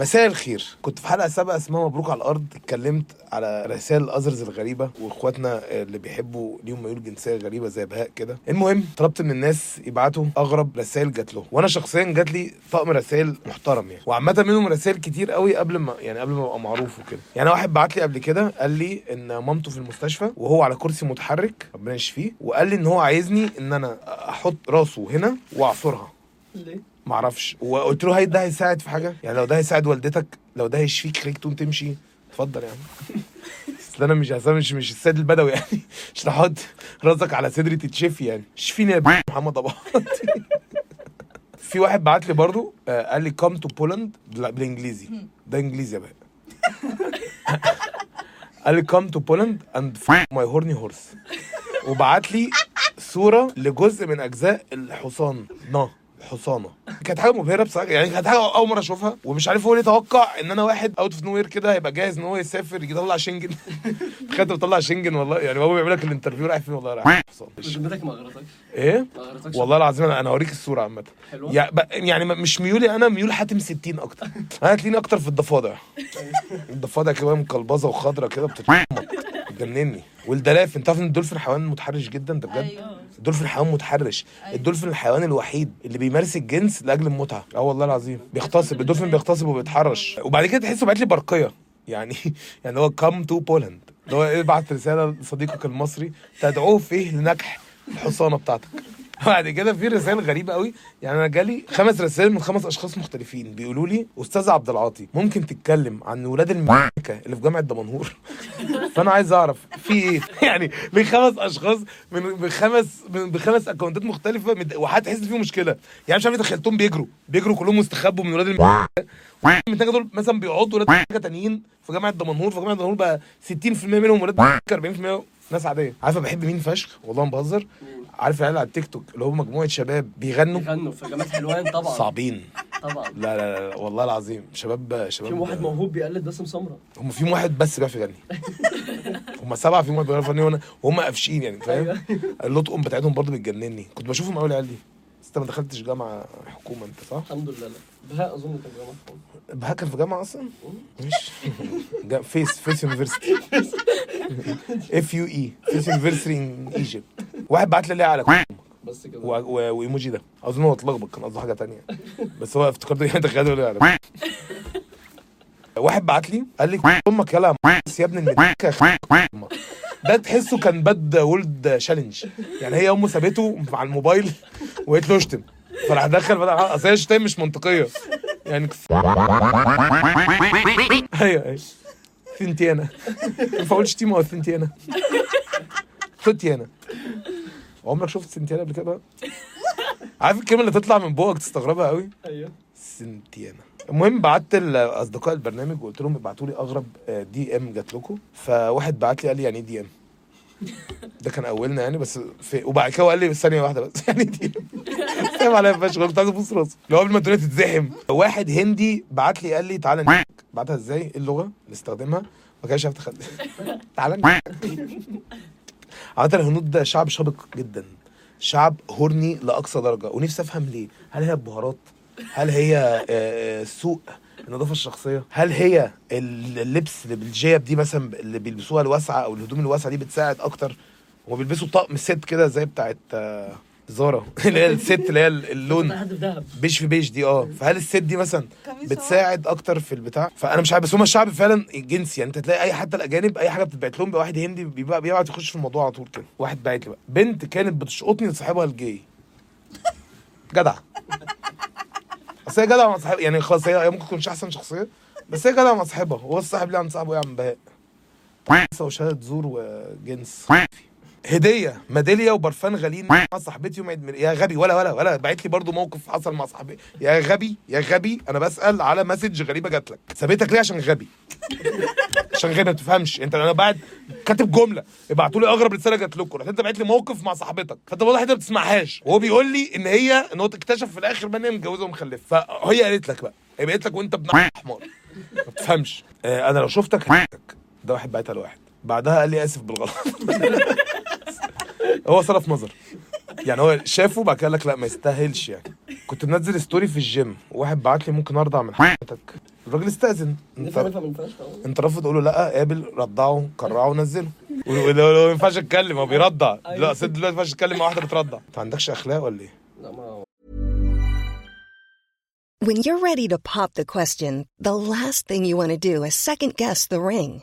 مساء الخير. كنت في حلقة سابقة اسمها مبروك على الأرض، اتكلمت على رسائل الأزرز الغريبة واخواتنا اللي بيحبوا ليهم ميول جنسية غريبة زي بهاء كده. المهم طلبت من الناس يبعتوا أغرب رسائل جات له، وأنا شخصيا جات لي طقم رسائل محترم يعني، وعامة منهم رسائل كتير قوي قبل ما أبقى معروف وكده. يعني واحد بعت لي قبل كده قال لي إن مامته في المستشفى وهو على كرسي متحرك ربنا يشفيه، وقال لي إن هو عايزني إن أنا أحط راسه هنا وأعصرها. ليه؟ معرفش. وقلت له هاي ده هيساعد في حاجه يعني؟ لو ده هيساعد والدتك، لو ده هيشفيك خليك تقوم تمشي اتفضل يا عم. اصل انا مش السيد البدوي يعني، مش هحط راسك على صدري تتشفي يعني، شفيني يا محمد ابو. في واحد بعت لي برضو قال لي come to Poland بالانجليزي، ده انجليزي يا بقى. قال لي come to Poland and fuck my horny horse، وبعت لي صوره لجزء من اجزاء الحصان حصانه. كانت حاجه مبهره بصراحه يعني، كانت حاجه اول مره اشوفها ومش عارف هو ليه توقع ان انا واحد اوت اوف نو وير كده هيبقى جاهز ان هو يسافر يطلع شنجن. خدت بطلع شنجن والله يعني، هو بيعمل لك الانترفيو رايح فين؟ والله رايح حصان. بذمتك ما غلطتش؟ ايه والله العظيم انا هوريك الصوره عامه يعني مش ميولي، انا ميول حاتم 60 اكتر. انا هتلاقيني اكتر في الضفادع. الضفادع كده مكلبزه وخضره كده بتجنني. والدلافين، تعرف ان الدولفين حيوان متحرش جدا ده بجد؟ أيوه. الدولفين حيوان متحرش. أيوه. الدولفين الحيوان الوحيد اللي بيمارس الجنس لاجل المتعه. والله العظيم بيغتصب. الدولفين بيغتصب وبيتحرش. وبعد كده تحسه بعت لي برقيه يعني هو كام تو بولند، اللي هو بعت رساله لصديقك المصري تدعوه فيه لنجح الحصانه بتاعتك. بعد كده في رسائل غريبه قوي يعني، انا جالي 5 رسائل من 5 اشخاص مختلفين بيقولوا لي استاذ عبد العاطي ممكن تتكلم عن ولاد المعركه اللي في جامعه دمنهور؟ فانا عايز اعرف في ايه يعني، من 5 اشخاص بخمس اكونتات مختلفه وهتحس فيه مشكله يعني. مش عارف تخيلتهم بيجروا كلهم واستخبوا من ولاد المعركه. التانيين دول مثلا بيقعدوا ولاد المعركه تانيين في جامعه دمنهور، فجامعه دمنهور بقى 60% منهم ولاد المعركه، 40% ناس عاديه. عارفه بحب مين فشخ والله ما بهزر؟ عارف العيال على التيك توك اللي هم مجموعه شباب بيغنوا في جامعه حلوان طبعا صعبين طبعا. لا لا لا والله العظيم شباب. في واحد موهوب بيقلد باسم سمره، هم في واحد بس بيعرف يغني. هم 7 في واحد بيعرف يغني وهم قافشين يعني، فاهم؟ اللطقم بتاعتهم برضو بتجنني. كنت بشوفهم اول عيال دي. انت ما دخلتش جامعه حكومه انت صح؟ الحمد لله. لا بهاء اظن كان في جامعه حكومه. بهاء كان في جامعه اصلا مش فيس يونيفرسيتي. FUE فيس يونيفرسيتي ان ايجيبت. واحد بعت لي على بس كده وايموجي ده اظن هو اتلخبط، كان قصده حاجه تانية بس هو افتكرته يعني دخلته ولا. واحد بعت لي قال لي امك يلا يا ابن المدكه. ده تحسه كان باد وولد شالنج يعني، هي امه سابته على الموبايل وقالت له اشتم، فراح دخل بقى اصل الشتايم مش منطقيه يعني. ايوه ثنتينه، ما فاولش تيمه او ثنتينه عمرك شفت سنتيانا قبل كده؟ عارف الكلمه اللي تطلع من بوقك تستغربها قوي؟ ايوه سنتيانا. المهم بعت لاصدقاء البرنامج وقلت لهم ابعتوا لي اغرب دي ام جات لكم. فواحد بعت لي قال لي يعني دي ام، ده كان اولنا يعني بس في... وبعد كده قال لي ثانيه واحده بس يعني دي سلام عليا فشخ، كنت عايز ابص راسه لو قبل ما الدنيا تتزحم. واحد هندي بعت لي قال لي تعالى بعتها ازاي، ايه اللغه اللي استخدمها، ما كانش عارف تخلي تعالى عاده. الهنود ده شعب شابق جدا، شعب هورني لاقصى درجه، ونفسي افهم ليه. هل هي البهارات؟ هل هي السوق، النظافه الشخصيه، هل هي اللبس اللي بالجيب دي مثلا اللي بيلبسوها الواسعه او الهدوم الواسعه دي بتساعد اكتر؟ هما بيلبسوا طقم ست كده زي بتاعت زارا اللي هي الست اللي هي اللون بيش في بيش دي اه، فهل الست دي مثلا بتساعد اكتر في البتاع؟ فانا مش عارف، بس هما الشعب فعلا الجنسي يعني، انت تلاقي اي حتى الاجانب اي حاجه بتبعت لهم بواحد هندي بيبعت يخش في الموضوع على طول كده. واحد بعت لي بقى بنت كانت بتشقطني لصاحبها الجاي، جدعه بس هي جدعه مع صاحبها يعني، خلاص هي ممكن تكونش احسن شخصيه بس هي جدعه مع صاحبها. هو الصاحب ليه عن صاحبه يا عم بهاء؟ قصه وشهاده زور وجنس. هديه ميداليه وبرفان غالين مع صاحبتي ومعيد يا غبي. ولا بعت لي برضو موقف حصل مع صاحبي يا غبي يا غبي. انا بسال على مسج غريبه جات لك، سابتك ليه؟ عشان غبي، عشان غبي ما بتفهمش انت. انا بعد كاتب جمله ابعتوا لي اغرب رساله جات لكم، انت بعت لي موقف مع صاحبتك فانت والله انت ما بتسمعهاش، وهو بيقول لي ان هي ان هو اكتشف في الاخر ان هي متجوزه ومخلفه، فهي قالت لك بقى هي قالت لك وانت ابن حمار ما بتفهمش. انا لو شفتك هديك. ده واحد بعتها لواحد، بعدها قال لي اسف بالغلط. هو صرف نظر يعني، هو شافه بعد كده قال لك لا ما يستاهلش يعني. كنت منزل ستوري في الجيم، واحد بعت لي ممكن ارضع من حياتك. الراجل استاذن، انت رافض تقول له لا قابل، رضعه قرعه ونزله. ولو ما ينفعش اتكلم هو بيرضع، لا سيد دلوقتي ما ينفعش اتكلم مع واحده بترضع. انت عندكش اخلاق ولا ايه؟ لا ما When you're ready to pop the question, the last thing you want to do is second guess the ring.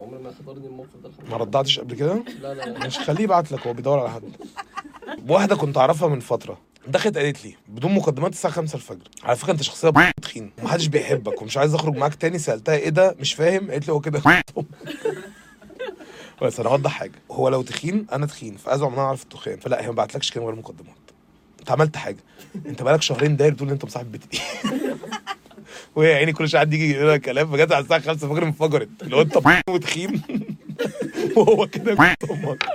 عمر ما خبرني الموقف ده، ما ردعتش قبل كده. لا مش خليه يبعت لك، هو بيدور على حد. واحده كنت اعرفها من فتره دخلت قالت لي بدون مقدمات الساعه 5 الفجر على فكره انت شخصيه تخين ومحدش بيحبك ومش عايز اخرج معاك تاني. سالتها ايه ده مش فاهم، قالت لي هو كده. بس انا اوضح حاجه، هو لو تخين انا تخين فازعم ان انا اعرف التخين، فلا هي ما بعتلكش كلمه ولا مقدمات. انت عملت حاجه، انت بقالك شهرين داير بتقول ان انت مصاحب بنتي. وهي عيني كل شويه حد يجي يقول لها كلام، فجت على الساعه 5 الفجر انفجرت. لو انت وتخين وهو كده بيطمك.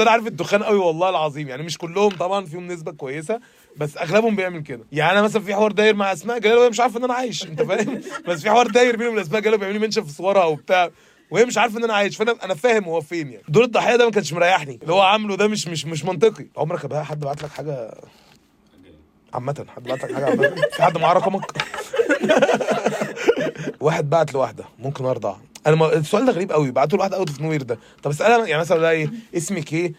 انا عارف الدخان قوي والله العظيم يعني، مش كلهم طبعا، فيهم نسبه كويسه بس اغلبهم بيعمل كده يعني. انا مثلا في حوار داير مع اسماء جلال وهي مش عارفه ان انا عايش، انت فاهم، بس في حوار داير بينهم الاسماء جلال بيعملوا منشن في صورها وبتاع وهي مش عارفه ان انا عايش، فانا فاهم هو فين يعني. دور الضحيه ده ما كانش مريحني، اللي هو عامله ده مش منطقي. عمرك بقى حد بعت لك حاجه عامه؟ حد بعت لك حاجه عامه؟ في حد معاه رقمك؟ واحد بعت لواحده ممكن ارضع. انا السؤال ده غريب قوي، بعته لواحده اوت اوف نوير ده. طب اسالها يعني مثلا ايه اسمك، ايه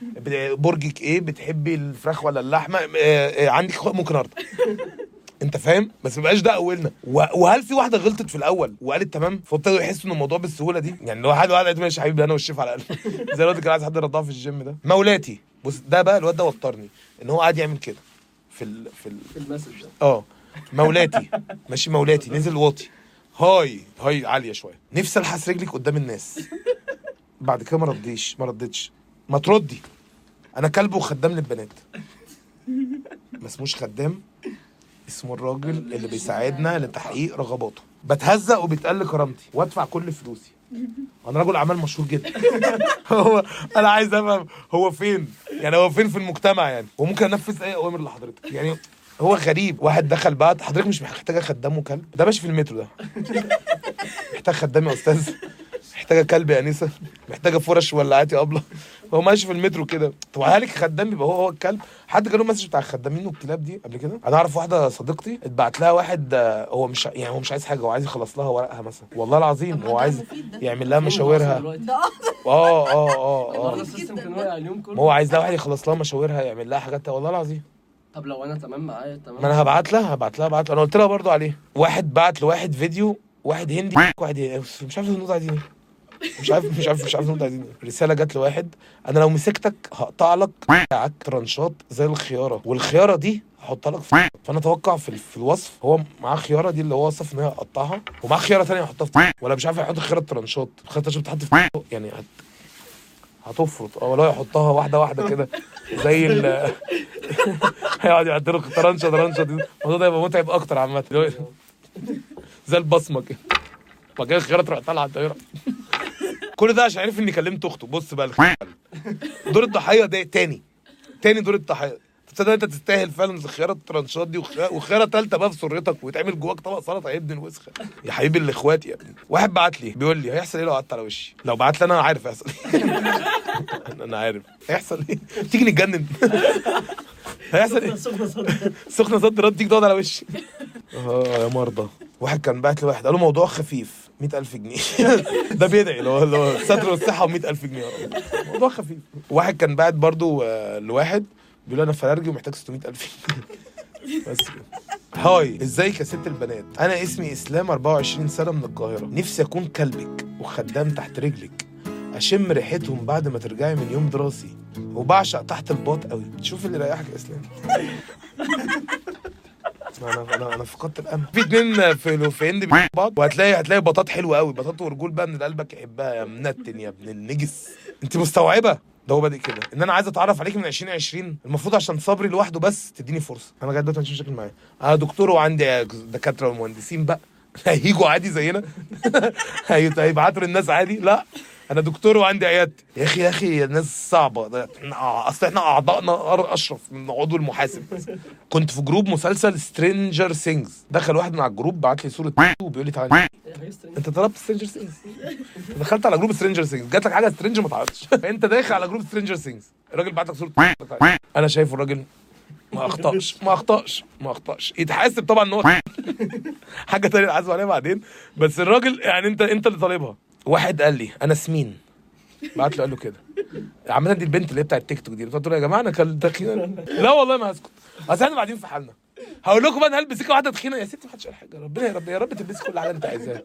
برجك، ايه بتحبي الفراخ ولا اللحمه، عندك ممكن ارضع، انت فاهم، بس ما بقاش ده اولنا. وهل في واحده غلطت في الاول وقالت تمام فابتدوا يحسوا ان الموضوع بالسهوله دي يعني؟ لو واحد قال ماشي يا حبيبي انا والشيف على قلبي زي الواد اللي كان عايز حد يرضعه في الجيم ده، مولاتي. بص ده بقى الواد ده وترني ان هو قاعد يعمل كده في المسج ده. مولاتي ماشي، مولاتي نزل واطي، هاي عاليه شويه، نفسي الحس رجلك قدام الناس. بعد كده ما ردتش ما تردي. انا كلب وخدام للبنات، ما اسموش خدام، اسمه الراجل اللي بيساعدنا لتحقيق رغباته. بتهزق وبيتقل كرامتي وادفع كل فلوسي. انا رجل اعمال مشهور جدا. هو انا عايز افهم هو فين يعني، هو فين في المجتمع يعني، وممكن انفذ اي اوامر لحضرتك يعني. هو غريب. واحد دخل بعد حضرتك مش محتاجه خدامه كلب؟ ده ماشي في المترو ده محتاج خدام يا استاذ؟ محتاجه كلب يا انسه؟ محتاجه فرش ولاعات يا ابله؟ هو ماشي في المترو كده. طب هالك خدام يبقى هو الكلب. حد قال له مسج بتاع الخدامين والكلاب دي قبل كده. انا اعرف واحده صديقتي اتبعت لها واحد هو مش يعني هو مش عايز حاجه، هو عايز يخلص لها ورقها مثلا، والله العظيم هو عايز يعمل لها مشاورها. هو عايز لها واحد يخلص لها مشاورها، يعمل لها حاجاتها، والله العظيم. طب لو انا تمام معايا تمام، ما انا هبعت لها. انا قلت لها برضو عليه. واحد بعت لواحد فيديو، واحد هندي واحد مش عارف النقطه دي، مش عارف النقطه دي. رساله جت لواحد، انا لو مسكتك هقطع لك بتاعك ترنشات زي الخياره، والخياره دي هحطها لك في. فانا اتوقع في الوصف هو معاه خياره دي اللي هو وصف ان هي هقطعها، ومعاه خياره ثانيه هحطها في، ولا مش عارف يحط خياره ترنشات. الخياره دي بتتحط في يعني هتفرط ولا يحطها واحده واحده كده زي ال هيقعد يعدل الترنشه دي. الموضوع ده هيبقى متعب اكتر عامه، زي البصمه كده فجاه الخياره تروح طالعه الدايره. كل ده عشان عارف اني كلمت اخته. بص بقى دور الضحيه ده تاني دور الضحيه. تصدق انت تستاهل فعلا الخياره الترانشات دي، وخياره ثالثه بقى في سرتك ويتعمل جواك طبق سلطه يا ابن الوسخه يا حبيبي الاخوات يا ابني. واحد بعت لي بيقول لي هيحصل ايه لو قعدت على وشي؟ لو بعت لي انا عارف هيحصل انا عارف هيحصل ايه. تيجي نتجنن هيحصل ايه؟ سخنه صد رد تيجي تقعد على وشي. يا مرضى. واحد كان بعت لي واحد قال له موضوع خفيف 100,000 جنيه ده بيدعي لو الستر والصحه و100,000 جنيه. موضوع خفيف. واحد كان بعت برضو لواحد بيقول انا فرارجي ومحتاج 600,000 جنيه بس. هاي، ازيك يا ست البنات؟ انا اسمي اسلام، 24 سنه، من القاهره. نفسي اكون كلبك وخدام تحت رجلك، اشم ريحتهم بعد ما ترجعي من يوم دراسي، وبعشق تحت الباط قوي. شوف اللي يريحك يا اسلام. انا فقدت الامل. في اتنين في هند مع بعض، وهتلاقي بطاط حلوه قوي، بطاط ورجول بقى من اللي قلبك يحبها يا منتن يا ابن النجس. انت مستوعبه ده هو بادئ كده ان انا عايز اتعرف عليك من 2020؟ المفروض عشان صبري لوحده بس تديني فرصه. انا جاي دلوقتي مش مشاكل معايا، انا دكتور وعندي دكاتره ومهندسين بقى هيجوا عادي زينا هيبعتوا للناس عادي. لا انا دكتور وعندي عيادتي. يا اخي الناس صعبه. احنا اعضائنا اشرف من عضو المحاسب. كنت في جروب مسلسل سترينجر سينجز، دخل واحد من على الجروب بعت لي صوره وبيقول لي تعالى. انت طلبت سترينجر سينجز، دخلت على جروب سترينجر سينجز، جات لك حاجه سترينجر ما تعرفش انت داخل على جروب سترينجر سينجز، الراجل بعت لك صوره. انا شايفه الراجل ما اخطاش يتحاسب طبعا ان هو حاجه ثانيه العزو عليها بعدين، بس الراجل يعني انت اللي طالبها. واحد قال لي انا سمين، بعت له قال له كده عملنا دي البنت اللي بتاعت التيك توك دي، قلت له يا جماعه انا كان تخينه. لا والله ما هسكت، اصل احنا قاعدين في حالنا. هقول لكم بقى هلبس سكه واحده تخينه يا ستي ما حدش قال حاجه. ربنا يا رب تلبسي كل حاجه انت عايزاها،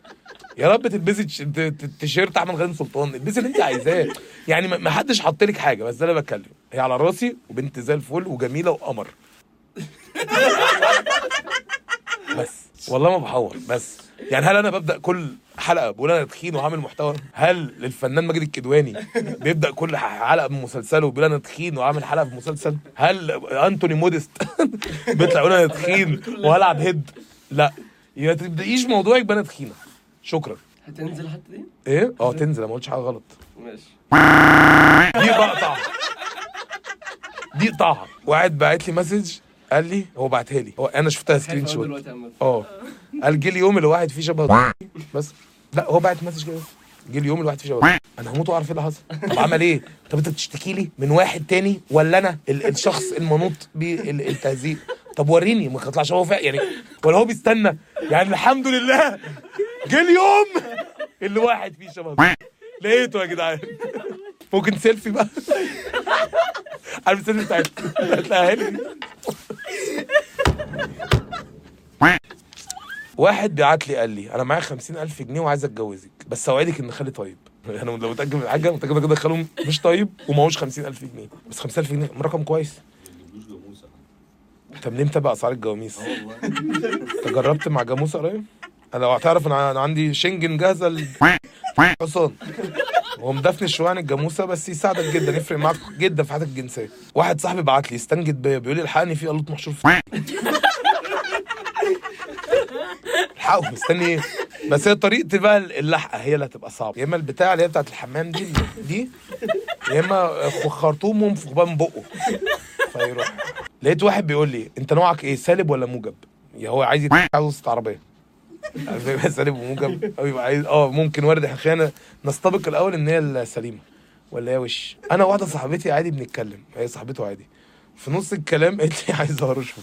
يا رب تلبسي التيشيرت احمد غانم سلطان، البسي اللي انت عايزاه، يعني ما حدش حط لك حاجه. بس انا بتكلم هي على راسي وبنت زي الفل وجميله وقمر بس والله ما بحور. بس يعني هل انا ببدا كل حلقه بقول انا تخين وعامل محتوى؟ هل الفنان ماجد الكدواني بيبدا كل حلقه بمسلسله وبيقول انا تخين وعامل حلقه في مسلسل؟ هل انتوني مودست بيطلع يقول انا تخين وهلعب هيد؟ لا، يبقى تبدايش موضوعك بنات تخينه. شكرا. هتنزل حتى دي ايه؟ تنزل، ما قلتش حاجه غلط. ماشي، دي بقطع دي قطعها. وقعد بعت لي مسج قال لي هو بعتها لي، هو انا شفتها سكرين شوت. قال جه اليوم اللي واحد فيه شبه بس. لا هو بعت مسج كده، جه اليوم اللي واحد فيه شبه. انا هموت واعرف ايه اللي حصل. طب عمل ايه؟ طب انت بتشتكي لي من واحد تاني ولا انا الشخص المنوط بالتهذيب؟ طب وريني، ما يطلعش هو يعني ولا هو بيستنى يعني. الحمد لله جه اليوم اللي واحد فيه شبه، لقيته يا جدعان. ممكن سيلفي بقى، عارف السيلفي بتاعت الاهالي. واحد بعت لي قال لي انا معايا 50,000 جنيه وعايز اتجوزك، بس اوعدك ان خالي طيب. انا لو اتاجل من حاجه متاكد كده خاله مش طيب وماهوش 50,000 جنيه. بس 50,000 جنيه رقم كويس. مش جاموسه. طب ليه متابع اسعار الجواميس؟ تجربت مع جاموسه قريب؟ انا لو هتعرف انا عندي شنجن جاهزه الحصان هو مدفن شويه عن الجاموسه، بس يساعدك جدا، يفرق معاك جدا في حياتك الجنسيه. واحد صاحبي بعت لي استنجد بيا، بيقول لي الحقني في قلط محشور في الحقه. مستني ايه؟ بس هي طريقه بقى اللحقه هي اللي هتبقى صعبه، يا اما البتاع اللي هي بتاعت الحمام دي يا اما خرطوم ومنفخ بقى من بقه فيروح. لقيت واحد بيقول لي انت نوعك ايه سالب ولا موجب؟ يا هو عايز يتعوز وسط عربيه يبقى سالب وموجب او يبقى عايز ممكن ورد خلينا نستبق الاول ان هي السليمه ولا هي وش. انا واحده صاحبتي عادي بنتكلم هي صاحبته عادي في نص الكلام قالت لي عايز اروح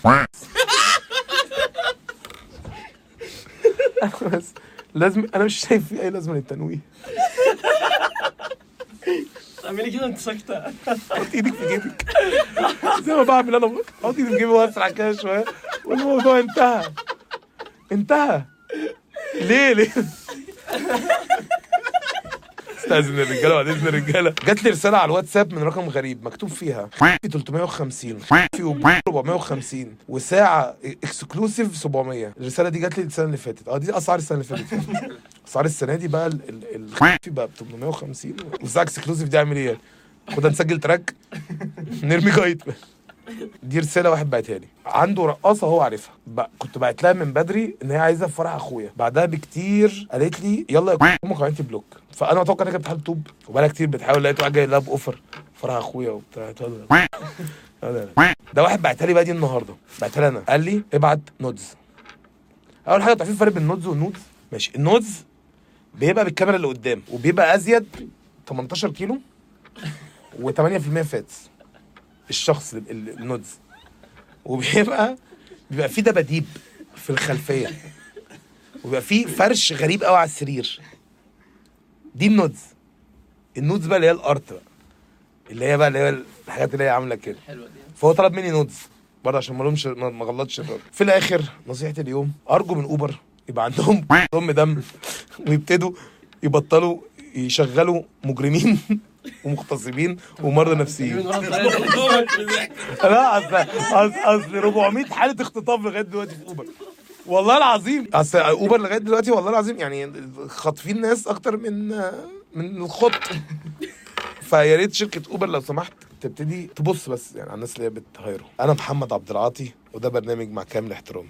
بس لازم انا مش شايف في اي لازمه للتنويه تعملي كده انت ساكته حط ايدك في جيبك زي ما بعمل انا حط ايدك في جيبي واسرع كده شويه والموضوع انتهى ليه استاذن الرجاله ولا اذن الرجاله. جات لي رساله على الواتساب من رقم غريب مكتوب فيها 350 في 450 وساعه اكسكلوسيف 700. الرساله دي جات لي السنه اللي فاتت دي اسعار السنه اللي فاتت. اسعار السنه دي بقى الخفيف بقى ب 850 وساعه اكسكلوسيف دي عامل ايه؟ خد نسجل تراك نرمي جايد. دي رساله واحد بعتها لي عنده رقاصه هو عارفها كنت بعت لها من بدري ان هي عايزه في فرح اخويا. بعدها بكتير قالت لي يلا يا امك عملتي بلوك. فانا اتوقع انك بتحاول توب وبقى كتير بتحاول لقيته جاي لها باوفر فرح اخويا وبتاع ده واحد بعتها لي بقى دي النهارده بعتها لي انا قال لي ابعت نودز. اول حاجه تعرفين الفرق بين النودز والنودز ماشي؟ النودز بيبقى بالكاميرا اللي قدام وبيبقى ازيد 18 كيلو و8% فاتس الشخص النودز وبيبقى فيه دباديب في الخلفيه وبيبقى فيه فرش غريب قوي على السرير. دي النودز بقى اللي هي الارت بقى اللي هي الحاجات اللي هي عامله كده حلوه دي. فهو طلب مني نودز برضه عشان ما غلطش في الاخر. نصيحتي اليوم ارجو من اوبر يبقى عندهم دم ويبتدوا يبطلوا يشغلوا مجرمين ومغتصبين ومرضى نفسيين. لا اصل 400 حاله اختطاف لغايه دلوقتي في اوبر والله العظيم. اصل اوبر لغايه دلوقتي والله العظيم يعني خاطفين ناس اكتر من الخط. فيا ريت شركه اوبر لو سمحت تبتدي تبص بس يعني على الناس اللي بتهايره. انا محمد عبد العاطي وده برنامج مع كامل احترامي.